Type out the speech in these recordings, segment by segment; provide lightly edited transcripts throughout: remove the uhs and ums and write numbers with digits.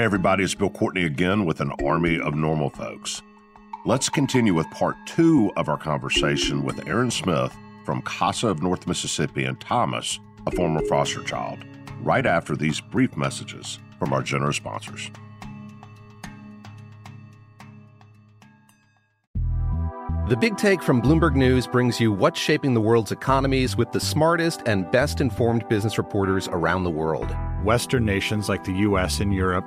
Hey everybody, it's Bill Courtney again with an army of normal folks. Let's continue with part two of our conversation with Erin Smith from Casa of North Mississippi and Thomas, a former foster child, right after these brief messages from our generous sponsors. The Big Take from Bloomberg News brings you what's shaping the world's economies with the smartest and best-informed business reporters around the world. Western nations like the U.S. and Europe.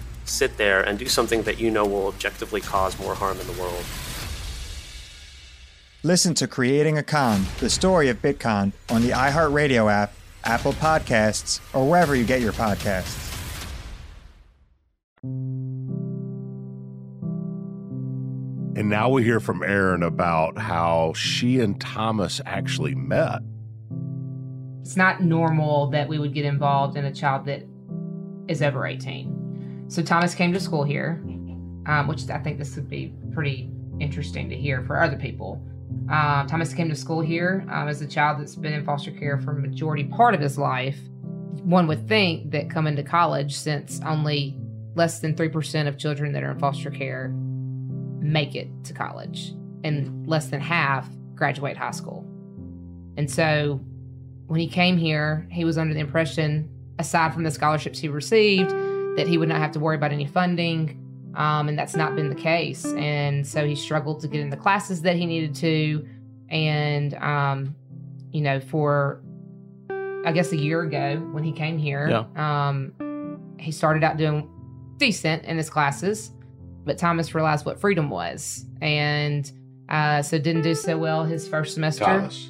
sit there and do something that you know will objectively cause more harm in the world? Listen to Creating a Con, the story of BitCon, on the iHeartRadio app, Apple Podcasts, or wherever you get your podcasts. And now we hear from Erin about how she and Thomas actually met. It's not normal that we would get involved in a child that is over 18. So Thomas came to school here, which I think this would be pretty interesting to hear for other people. Thomas came to school here as a child that's been in foster care for a majority part of his life. One would think that coming to college, since only less than 3% of children that are in foster care make it to college, and less than half graduate high school. And so when he came here, he was under the impression, aside from the scholarships he received, that he would not have to worry about any funding, and that's not been the case. And so he struggled to get in the classes that he needed to, and, for, I guess, a year ago when he came here, he started out doing decent in his classes, but Thomas realized what freedom was, and so didn't do so well his first semester. Thomas,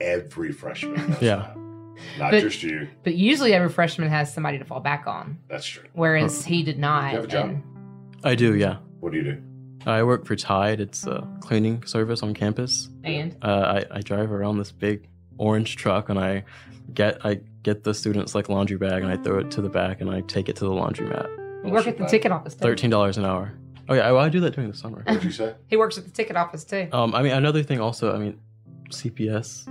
every freshman does that. Just you. But usually every freshman has somebody to fall back on. That's true. Whereas he did not. You have a job? I do, yeah. What do you do? I work for Tide. It's a cleaning service on campus. And? I drive around this big orange truck, and I get the students like laundry bag and I throw it to the back and I take it to the laundromat. You work at the ticket office too. $13 an hour. Oh yeah, well, I do that during the summer. What'd you say? He works at the ticket office too. I mean, another thing also, I mean, CPS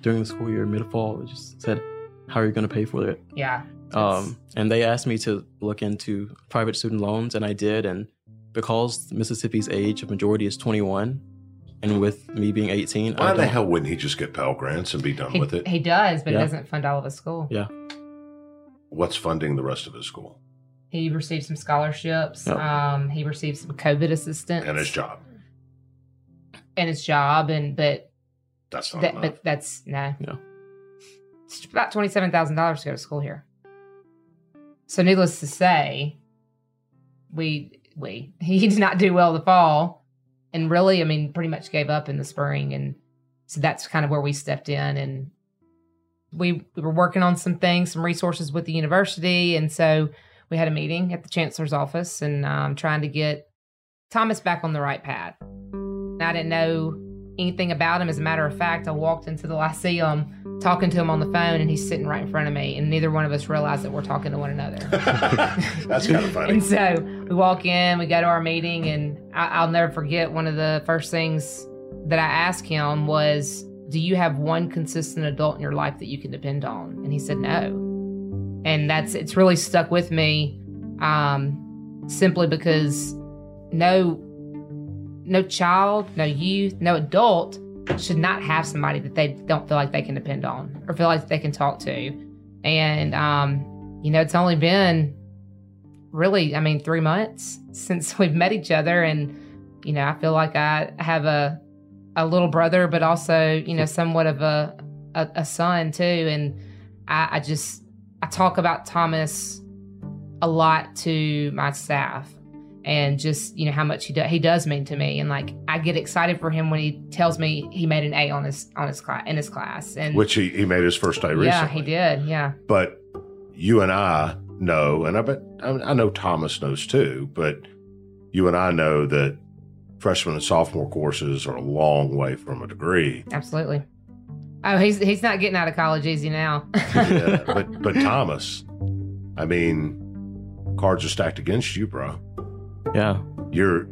during the school year, mid fall, it just said, "How are you going to pay for it?" Yeah. And they asked me to look into private student loans, and I did. And because Mississippi's age of majority is 21, and with me being 18, why the hell wouldn't he just get Pell Grants and be done with it? He does, but it doesn't fund all of his school. Yeah. What's funding the rest of his school? He received some scholarships. Yep. He received some COVID assistance. And his job. But that's not enough. But that's, no. No. It's about $27,000 to go to school here. So needless to say, he did not do well the fall. And really, I mean, pretty much gave up in the spring. And so that's kind of where we stepped in. And we were working on some things, some resources with the university. And so we had a meeting at the chancellor's office and trying to get Thomas back on the right path. I didn't know anything about him. As a matter of fact, I walked into the Lyceum talking to him on the phone and he's sitting right in front of me and neither one of us realized that we're talking to one another. That's kind of funny. And so we walk in, we go to our meeting and I'll never forget one of the first things that I asked him was, do you have one consistent adult in your life that you can depend on? And he said, no. And it's really stuck with me simply because no child, no youth, no adult should not have somebody that they don't feel like they can depend on or feel like they can talk to. And, it's only been really, 3 months since we've met each other. And, I feel like I have a little brother, but also, somewhat of a son too. And I talk about Thomas a lot to my staff and just, how much he does mean to me. And I get excited for him when he tells me he made an A in his class. And which he made his first A recently. Yeah, he did. Yeah. But you and I know, and I know Thomas knows too, but you and I know that freshman and sophomore courses are a long way from a degree. Absolutely. Oh, he's not getting out of college easy now. Yeah, but Thomas, cards are stacked against you, bro. Yeah, you're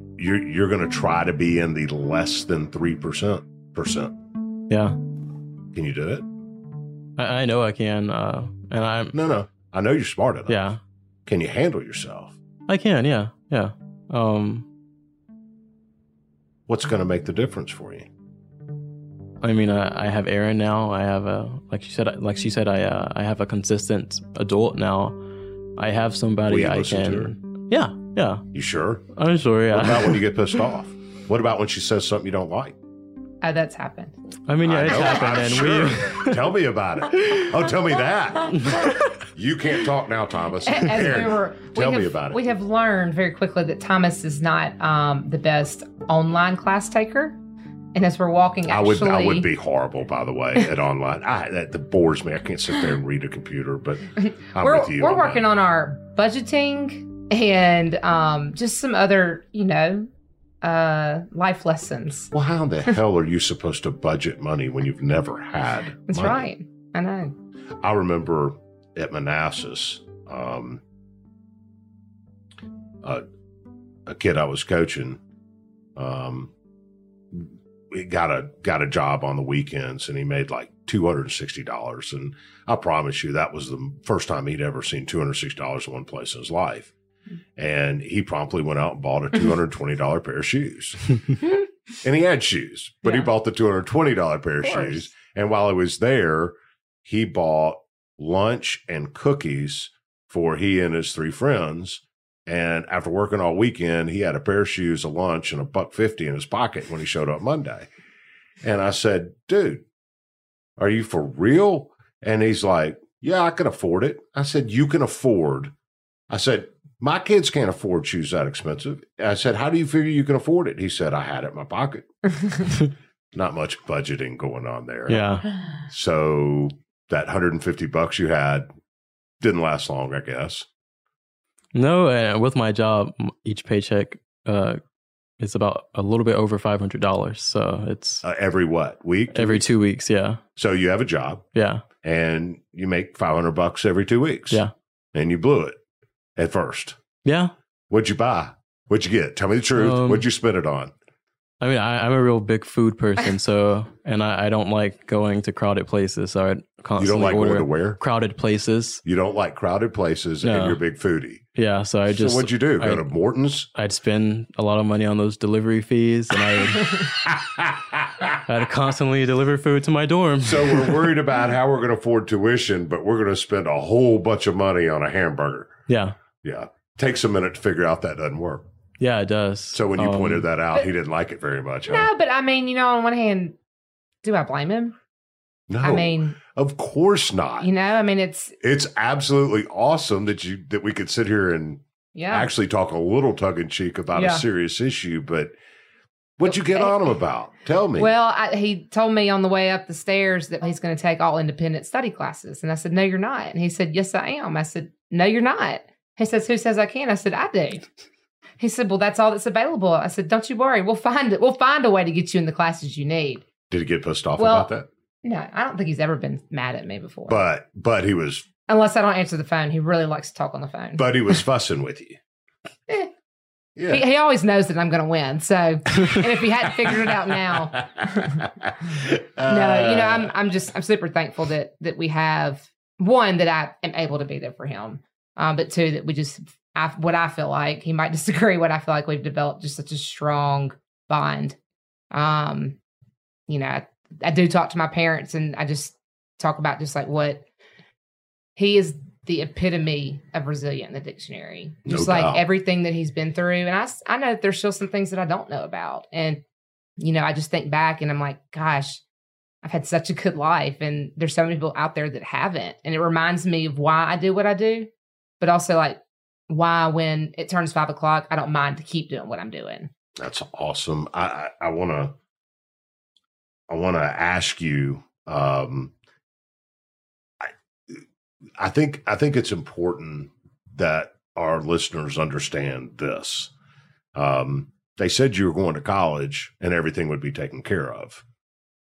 gonna try to be in the less than 3%. Yeah, can you do it? I know I can. And I'm no. I know you're smart enough. Yeah. Can you handle yourself? I can. Yeah. What's gonna make the difference for you? I have Erin now. I have like she said, I have a consistent adult now. I have somebody I can. To her? Yeah. You sure? I'm sure. Yeah. What about when you get pissed off? What about when she says something you don't like? Oh, that's happened. It's happened. Sure. Tell me about it. Oh, tell me that. You can't talk now, Thomas. Tell me about it. We have learned very quickly that Thomas is not the best online class taker. And as we're walking, actually... I would be horrible, by the way, at online. That bores me. I can't sit there and read a computer, but I'm with you. We're working on our budgeting and just some other, life lessons. Well, how the hell are you supposed to budget money when you've never had That's money? Right. I know. I remember at Manassas, a kid I was coaching... got a job on the weekends and he made like $260. And I promise you that was the first time he'd ever seen $260 in one place in his life. And he promptly went out and bought a $220 pair of shoes. And he had shoes, but he bought the $220 pair of shoes. And while he was there, he bought lunch and cookies for he and his three friends. And after working all weekend, he had a pair of shoes, a lunch, and $1.50 in his pocket when he showed up Monday. And I said, dude, are you for real? And he's like, yeah, I can afford it. I said, you can afford. I said, my kids can't afford shoes that expensive. I said, how do you figure you can afford it? He said, I had it in my pocket. Not much budgeting going on there. Yeah. So that $150 you had didn't last long, I guess. No, and with my job, each paycheck It's about a little bit over $500. So it's every what week? Every 2 weeks. Yeah. So you have a job. Yeah. And you make $500 every 2 weeks. Yeah. And you blew it at first. Yeah. What'd you buy? What'd you get? Tell me the truth. What'd you spend it on? I mean, I'm a real big food person, so, and I don't like going to crowded places. So I constantly crowded places. You don't like crowded places, no. And you're a big foodie. Yeah, so I just... So what'd you do? Go to Morton's? I'd spend a lot of money on those delivery fees, and I'd constantly deliver food to my dorm. So we're worried about how we're going to afford tuition, but we're going to spend a whole bunch of money on a hamburger. Yeah. Yeah. Takes a minute to figure out that doesn't work. Yeah, it does. So when you pointed that out, he didn't like it very much. Huh? No, but I mean, you know, on one hand, do I blame him? No, I mean, of course not. You know, I mean, it's absolutely awesome that we could sit here and actually talk a little tongue in cheek about a serious issue. But what'd you get on him about? Tell me. Well, he told me on the way up the stairs that he's going to take all independent study classes, and I said, "No, you're not." And he said, "Yes, I am." I said, "No, you're not." He says, "Who says I can?" I said, "I do." He said, "Well, that's all that's available." I said, "Don't you worry. We'll find it. We'll find a way to get you in the classes you need." Did he get pissed off about that? No, I don't think he's ever been mad at me before. But he was. Unless I don't answer the phone. He really likes to talk on the phone. But he was fussing with you. Yeah. He always knows that I'm going to win. So, and if he hadn't figured it out now. No, you know, I'm super thankful that we have, one, that I am able to be there for him. But two, that we just... what I feel like, he might disagree, what I feel like we've developed just such a strong bond. You know, I do talk to my parents, and I just talk about just like what he is, the epitome of resilient in the dictionary. Just like everything that he's been through. And I know that there's still some things that I don't know about. And, you know, I just think back and I'm like, gosh, I've had such a good life. And there's so many people out there that haven't. And it reminds me of why I do what I do, but also like, why, when it turns 5 o'clock, I don't mind to keep doing what I'm doing. That's awesome. I want to ask you. I think it's important that our listeners understand this. They said you were going to college and everything would be taken care of.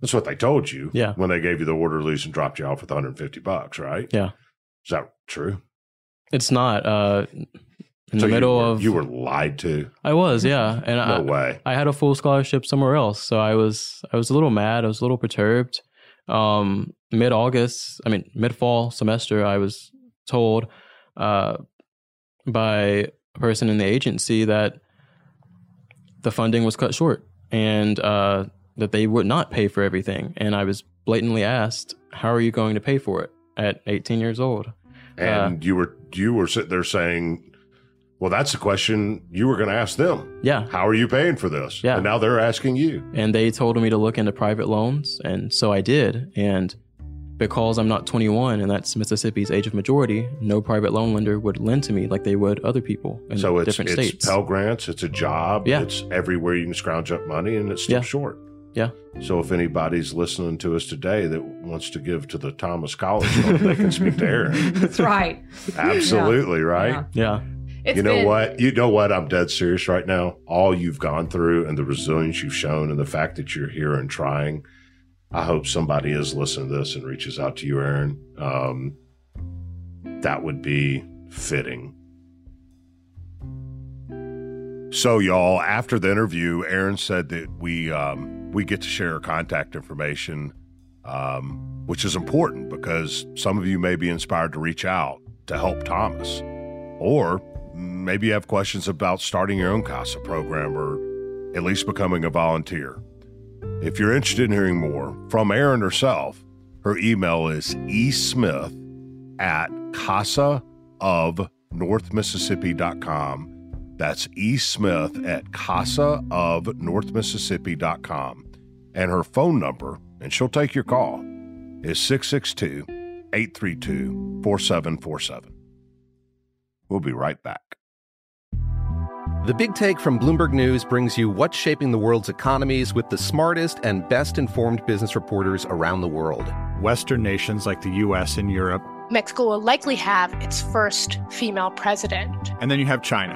That's what they told you. Yeah. When they gave you the order release and dropped you off with $150, right? Yeah. Is that true? It's not. In the middle of... You were lied to? I was, yeah. And no way. I had a full scholarship somewhere else, so I was a little mad. I was a little perturbed. Mid-fall semester, I was told by a person in the agency that the funding was cut short and that they would not pay for everything. And I was blatantly asked, how are you going to pay for it at 18 years old? And you were sitting there saying, well, that's the question you were going to ask them. Yeah. How are you paying for this? Yeah. And now they're asking you. And they told me to look into private loans. And so I did. And because I'm not 21 and that's Mississippi's age of majority, no private loan lender would lend to me like they would other people in different states. So it's Pell Grants. It's a job. Yeah. It's everywhere you can scrounge up money, and it's still short. Yeah. So if anybody's listening to us today that wants to give to the Thomas College, they can speak to Erin. That's right. Absolutely, right? Yeah. You know what? I'm dead serious right now. All you've gone through and the resilience you've shown and the fact that you're here and trying, I hope somebody is listening to this and reaches out to you, Erin. That would be fitting. So, y'all, after the interview, Erin said that we get to share contact information, which is important because some of you may be inspired to reach out to help Thomas. Or maybe you have questions about starting your own CASA program or at least becoming a volunteer. If you're interested in hearing more from Erin herself, her email is esmith@casaofnorthmississippi.com. That's esmith@casaofnorthmississippi.com. And her phone number, and she'll take your call, is 662-832-4747. We'll be right back. The Big Take from Bloomberg News brings you what's shaping the world's economies with the smartest and best-informed business reporters around the world. Western nations like the U.S. and Europe. Mexico will likely have its first female president. And then you have China.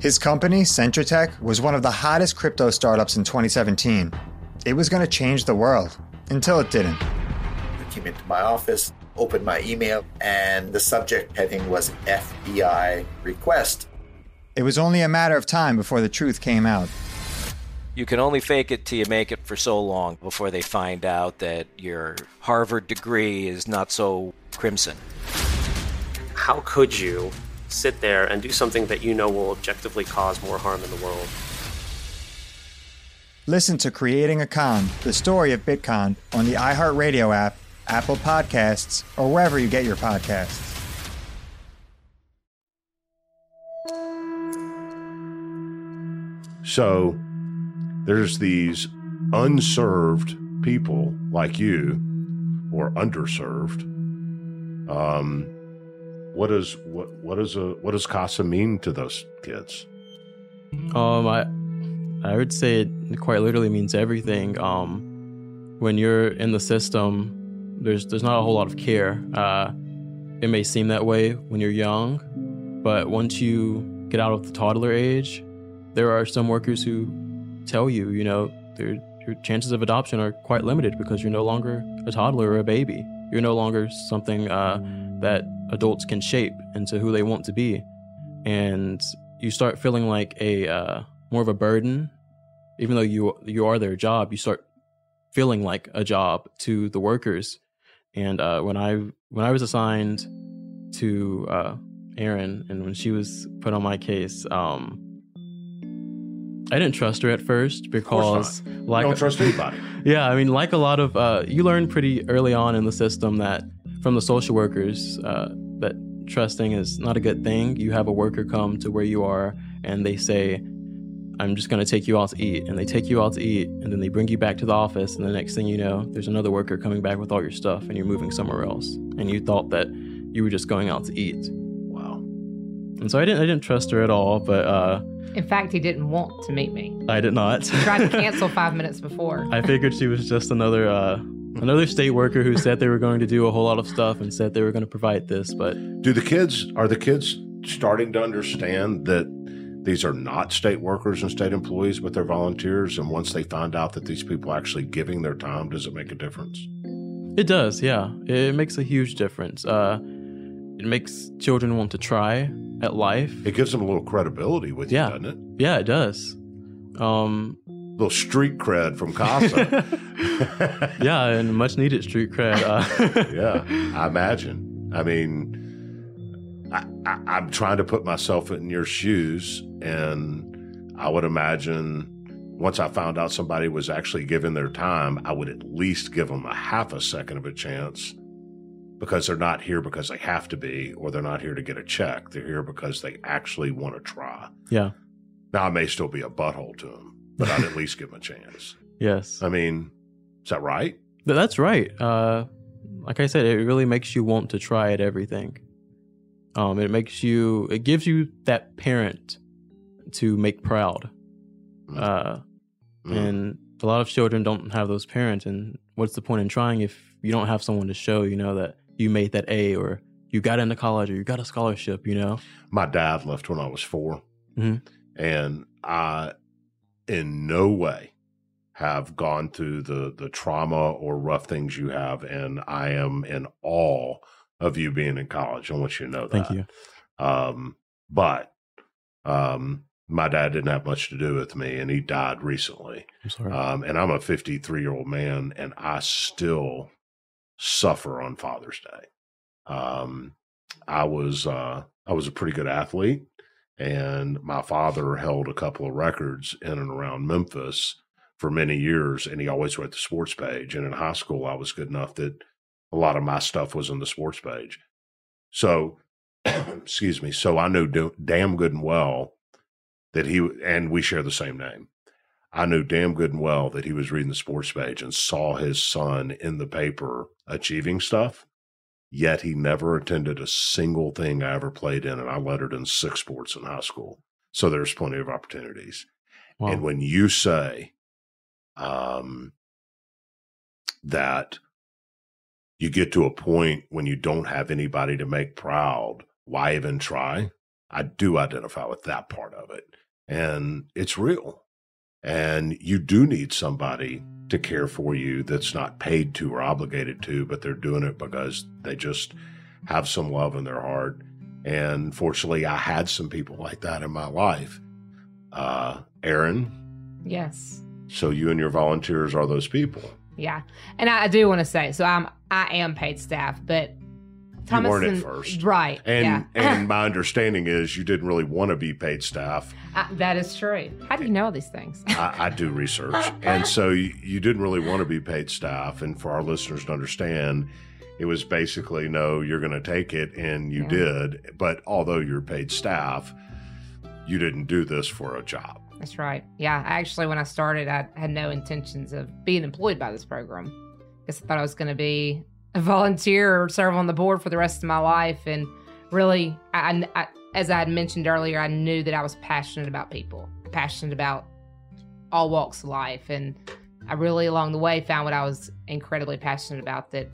His company, Centratech, was one of the hottest crypto startups in 2017. It was going to change the world, until it didn't. I came into my office, opened my email, and the subject heading was FBI request. It was only a matter of time before the truth came out. You can only fake it till you make it for so long before they find out that your Harvard degree is not so crimson. How could you sit there and do something that you know will objectively cause more harm in the world? Listen to Creating a Con, the story of BitCon, on the iHeartRadio app, Apple Podcasts, or wherever you get your podcasts. So there's these unserved people like you, or underserved. What does CASA mean to those kids? I would say it quite literally means everything. When you're in the system, there's not a whole lot of care. It may seem that way when you're young, but once you get out of the toddler age, there are some workers who tell you, your chances of adoption are quite limited because you're no longer a toddler or a baby. You're no longer something that adults can shape into who they want to be. And you start feeling like a more of a burden, even though you are their job. You start feeling like a job to the workers. And when I was assigned to Erin, and when she was put on my case, I didn't trust her at first because don't trust anybody. Yeah, I mean, like a lot of you learn pretty early on in the system that from the social workers that trusting is not a good thing. You have a worker come to where you are and they say, I'm just going to take you out to eat. And they take you out to eat and then they bring you back to the office. And the next thing you know, there's another worker coming back with all your stuff and you're moving somewhere else. And you thought that you were just going out to eat. Wow. And so I didn't trust her at all. But in fact, he didn't want to meet me. I did not. He tried to cancel 5 minutes before. I figured she was just another state worker who said they were going to do a whole lot of stuff and said they were going to provide this, but... Are the kids starting to understand that these are not state workers and state employees, but they're volunteers, and once they find out that these people are actually giving their time, does it make a difference? It does, yeah. It makes a huge difference. It makes children want to try at life. It gives them a little credibility with you, doesn't it? Yeah, it does. Little street cred from Casa. Yeah, and much needed street cred. Yeah, I imagine. I mean, I'm trying to put myself in your shoes, and I would imagine once I found out somebody was actually giving their time, I would at least give them a half a second of a chance, because they're not here because they have to be, or they're not here to get a check. They're here because they actually want to try. Yeah. Now, I may still be a butthole to them, but I'd at least give them a chance. Yes. I mean, is that right? That's right. Like I said, it really makes you want to try at everything. It gives you that parent to make proud. And a lot of children don't have those parents. And what's the point in trying if you don't have someone to show, you know, that you made that A, or you got into college, or you got a scholarship, you know? My dad left when I was 4. Mm-hmm. And I, in no way, have gone through the trauma or rough things you have. And I am in awe of you being in college. I want you to know that. Thank you. But my dad didn't have much to do with me, and he died recently. I'm sorry. And I'm a 53-year-old man, and I still suffer on Father's Day. I was a pretty good athlete. And my father held a couple of records in and around Memphis for many years, and he always read the sports page. And in high school, I was good enough that a lot of my stuff was in the sports page. So, excuse me. So I knew damn good and well that we share the same name. I knew damn good and well that he was reading the sports page and saw his son in the paper achieving stuff. Yet he never attended a single thing I ever played in, and I lettered in 6 sports in high school. So there's plenty of opportunities. Wow. And when you say that you get to a point when you don't have anybody to make proud, why even try? I do identify with that part of it. And it's real. And you do need somebody to care for you that's not paid to or obligated to, but they're doing it because they just have some love in their heart. And fortunately, I had some people like that in my life. Erin? Yes. So you and your volunteers are those people. Yeah. And I do want to say, so I am paid staff, but Thomas, you weren't at first. Right. And yeah. And my understanding is you didn't really want to be paid staff. That is true. How do you know all these things? I do research. And so you didn't really want to be paid staff. And for our listeners to understand, it was basically, no, you're going to take it. And you did. But although you're paid staff, you didn't do this for a job. That's right. Yeah. Actually, when I started, I had no intentions of being employed by this program. I guess I thought I was going to be a volunteer or serve on the board for the rest of my life. And really, I, as I had mentioned earlier, I knew that I was passionate about people, passionate about all walks of life. And I really, along the way, found what I was incredibly passionate about that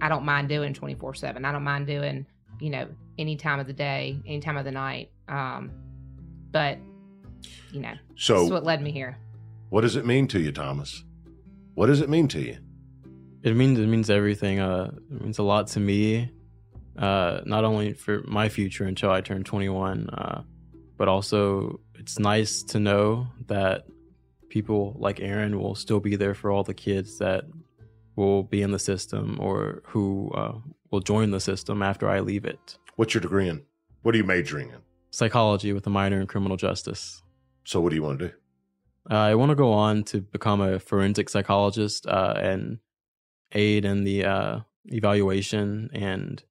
I don't mind doing 24/7. I don't mind doing, you know, any time of the day, any time of the night. But, you know, so that's what led me here. What does it mean to you, Thomas? What does it mean to you? It means everything. It means a lot to me, not only for my future until I turn 21, but also it's nice to know that people like Erin will still be there for all the kids that will be in the system or who will join the system after I leave it. What's your degree in? What are you majoring in? Psychology with a minor in criminal justice. So what do you want to do? I want to go on to become a forensic psychologist and aid in the evaluation and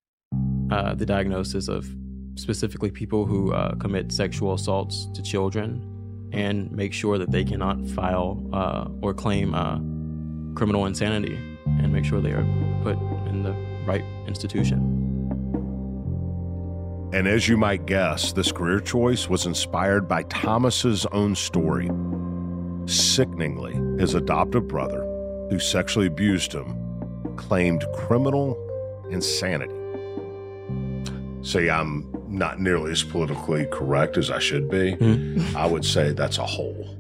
the diagnosis of specifically people who commit sexual assaults to children, and make sure that they cannot file or claim criminal insanity, and make sure they are put in the right institution. And as you might guess, this career choice was inspired by Thomas's own story. Sickeningly, his adoptive brother, who sexually abused him, claimed criminal insanity. See, I'm not nearly as politically correct as I should be. Mm. I would say that's a hole.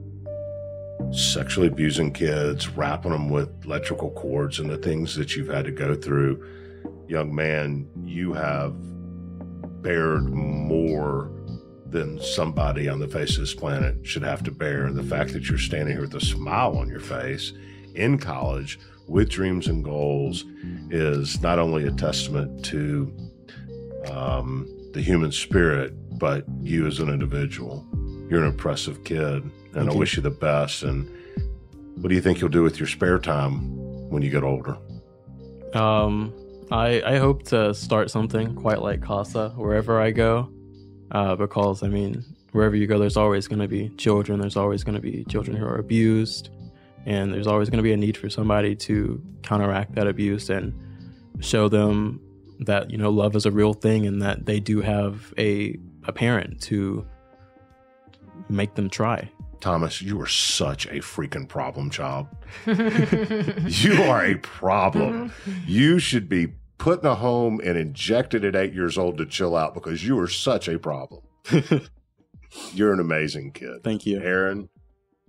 Sexually abusing kids, wrapping them with electrical cords, and the things that you've had to go through. Young man, you have bared more then somebody on the face of this planet should have to bear. And the fact that you're standing here with a smile on your face in college with dreams and goals is not only a testament to the human spirit, but you as an individual. You're an impressive kid, and I wish you the best. And what do you think you'll do with your spare time when you get older? I hope to start something quite like Casa wherever I go, because, I mean, wherever you go, there's always going to be children. There's always going to be children who are abused, and there's always going to be a need for somebody to counteract that abuse and show them that, you know, love is a real thing and that they do have a parent to make them try. Thomas, you are such a freaking problem child. You are a problem. You should be put in a home and injected at 8 years old to chill out, because you are such a problem. You're an amazing kid. Thank you. Erin,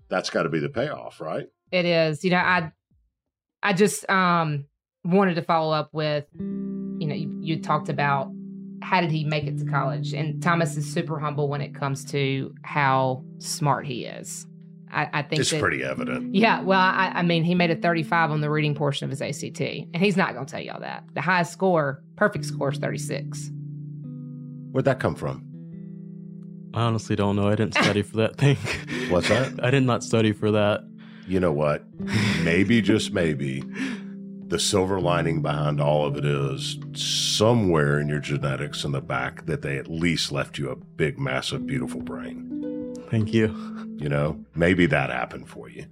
that's got to be the payoff, right? It is. You know, I just wanted to follow up with, you know, you talked about how did he make it to college? And Thomas is super humble when it comes to how smart he is. I think it's pretty evident. Yeah. Well, I mean, he made a 35 on the reading portion of his ACT, and he's not going to tell y'all that. The highest score, perfect score, is 36. Where'd that come from? I honestly don't know. I didn't study for that thing. What's that? I did not study for that. You know what? Maybe, just maybe, the silver lining behind all of it is somewhere in your genetics in the back that they at least left you a big, massive, beautiful brain. Thank you. You know, maybe that happened for you.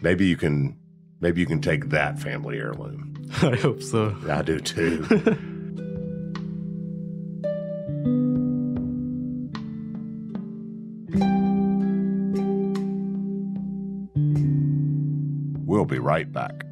Maybe you can take that family heirloom. I hope so. I do too. We'll be right back.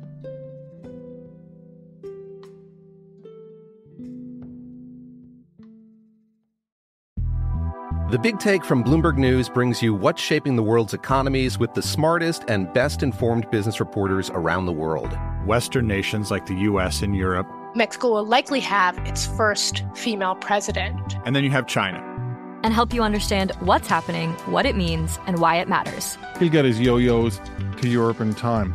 The Big Take from Bloomberg News brings you what's shaping the world's economies with the smartest and best-informed business reporters around the world. Western nations like the U.S. and Europe. Mexico will likely have its first female president. And then you have China. And help you understand what's happening, what it means, and why it matters. He'll get his yo-yos to Europe in time.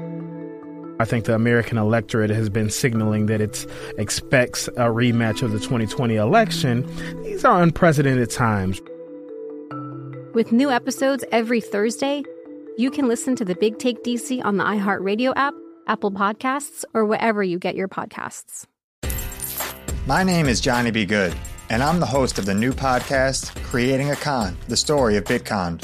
I think the American electorate has been signaling that it expects a rematch of the 2020 election. These are unprecedented times. With new episodes every Thursday, you can listen to The Big Take DC on the iHeartRadio app, Apple Podcasts, or wherever you get your podcasts. My name is Johnny B. Good, and I'm the host of the new podcast, Creating a Con, the story of BitCon.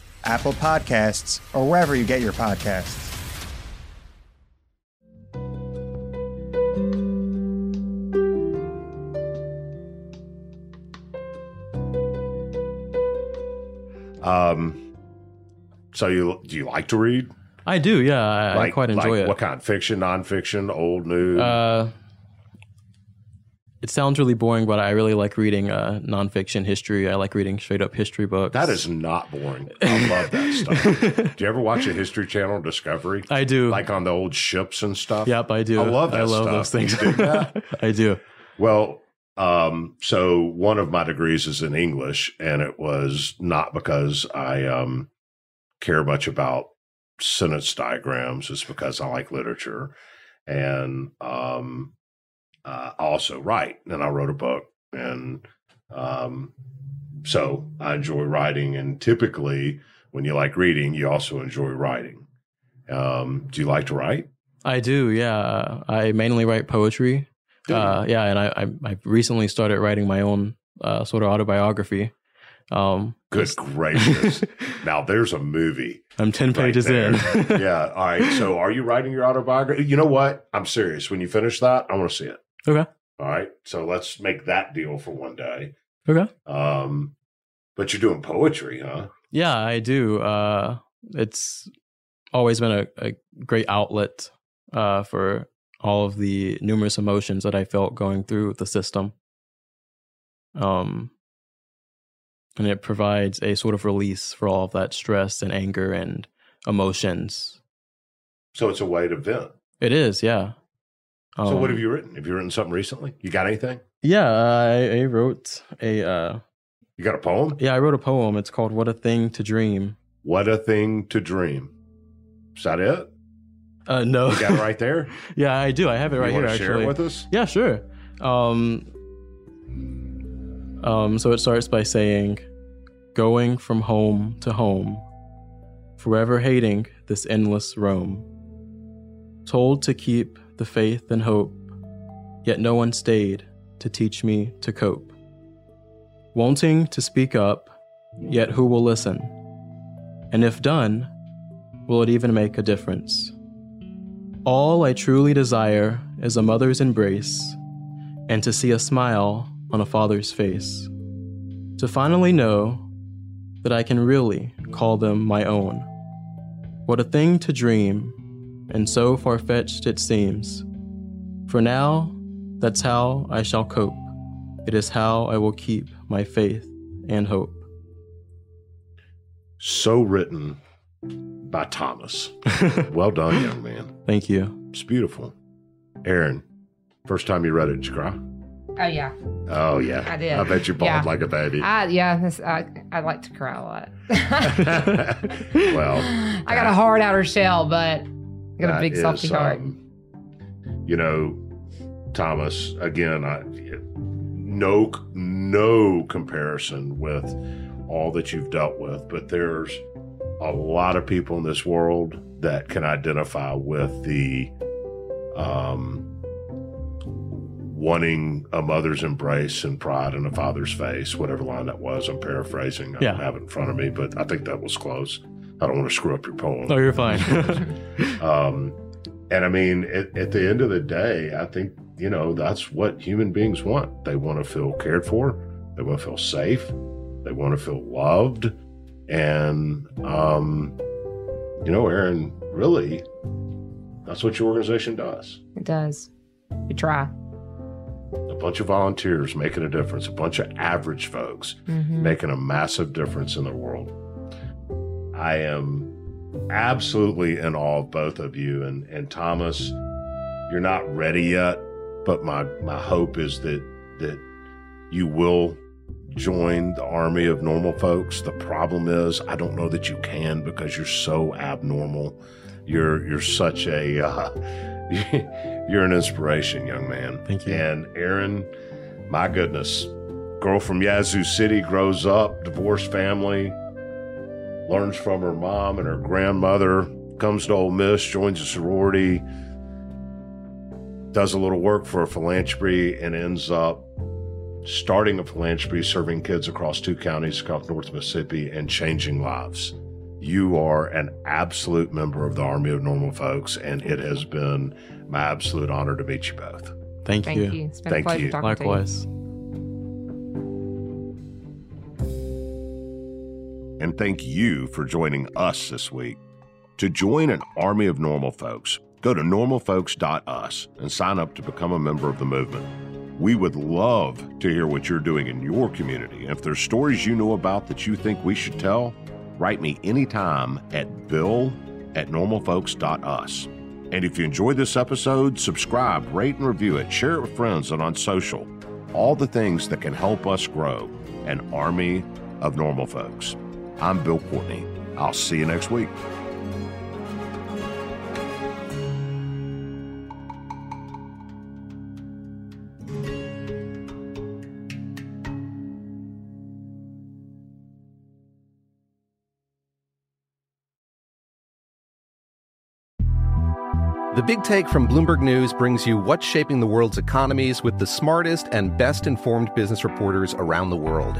Apple Podcasts, or wherever you get your podcasts. So do you like to read? I do, yeah. I quite enjoy it. What kind? Fiction, nonfiction, old news? It sounds really boring, but I really like reading nonfiction history. I like reading straight up history books. That is not boring. I love that stuff. Do you ever watch the History Channel Discovery? I do. Like on the old ships and stuff? Yep, I do. I love that stuff. I love those things. I do. Well, so one of my degrees is in English, and it was not because I care much about sentence diagrams. It's because I like literature, and I also write, and I wrote a book, and so I enjoy writing. And typically when you like reading, you also enjoy writing. Do you like to write? I do, yeah. I mainly write poetry. Yeah, and I recently started writing my own sort of autobiography. Good gracious. Now there's a movie. I'm 10 pages in. Yeah, all right. So are you writing your autobiography? You know what? I'm serious. When you finish that, I want to see it. Okay. All right. So let's make that deal for one day. Okay. But you're doing poetry, huh? Yeah, I do. It's always been a great outlet for all of the numerous emotions that I felt going through the system. And it provides a sort of release for all of that stress and anger and emotions. So it's a way to vent. It is, yeah. So what have you written? Have you written something recently? You got anything? Yeah, I wrote a... you got a poem? Yeah, I wrote a poem. It's called What a Thing to Dream. What a Thing to Dream. Is that it? No. You got it right there? Yeah, I do. I have it right here, actually. You want to share it with us? Yeah, sure. So it starts by saying, going from home to home, forever hating this endless roam. Told to keep the faith and hope, yet no one stayed to teach me to cope. Wanting to speak up, yet who will listen? And if done, will it even make a difference? All I truly desire is a mother's embrace, and to see a smile on a father's face, to finally know that I can really call them my own. What a thing to dream, and so far-fetched it seems. For now, that's how I shall cope. It is how I will keep my faith and hope. So written by Thomas. Well done, young man. Thank you. It's beautiful. Erin, first time you read it, did you cry? Oh, yeah. Oh, yeah. I did. I bet you bawled like a baby. I like to cry a lot. Well. I got a hard outer shell, but I got a big softy heart. You know, Thomas, again, no comparison with all that you've dealt with, but there's a lot of people in this world that can identify with the wanting a mother's embrace and pride in a father's face, whatever line that was. I'm paraphrasing. I don't have it in front of me, but I think that was close. I don't want to screw up your poem. No, you're fine. And I mean, at the end of the day, I think, you know, that's what human beings want. They want to feel cared for. They want to feel safe. They want to feel loved. And, you know, Erin, really, that's what your organization does. It does. We try. A bunch of volunteers making a difference, a bunch of average folks making a massive difference in the world. I am absolutely in awe of both of you. And Thomas, you're not ready yet, but my hope is that you will join the army of normal folks. The problem is, I don't know that you can because you're so abnormal. You're such a you're an inspiration, young man. Thank you. And Erin, my goodness, Girl from Yazoo City grows up, divorced family, learns from her mom and her grandmother, comes to Ole Miss, joins a sorority, does a little work for a philanthropy, and ends up starting a philanthropy, serving kids across 2 counties across North Mississippi and changing lives. You are an absolute member of the Army of Normal Folks, and it has been my absolute honor to meet you both. Thank you. Thank you. It's been a pleasure talking Likewise. To you. And thank you for joining us this week. To join an Army of Normal Folks, go to normalfolks.us and sign up to become a member of the movement. We would love to hear what you're doing in your community. If there's stories you know about that you think we should tell, write me anytime at bill@normalfolks.us. And if you enjoyed this episode, subscribe, rate and review it, share it with friends and on social. All the things that can help us grow an Army of Normal Folks. I'm Bill Courtney. I'll see you next week. The Big Take from Bloomberg News brings you what's shaping the world's economies with the smartest and best-informed business reporters around the world.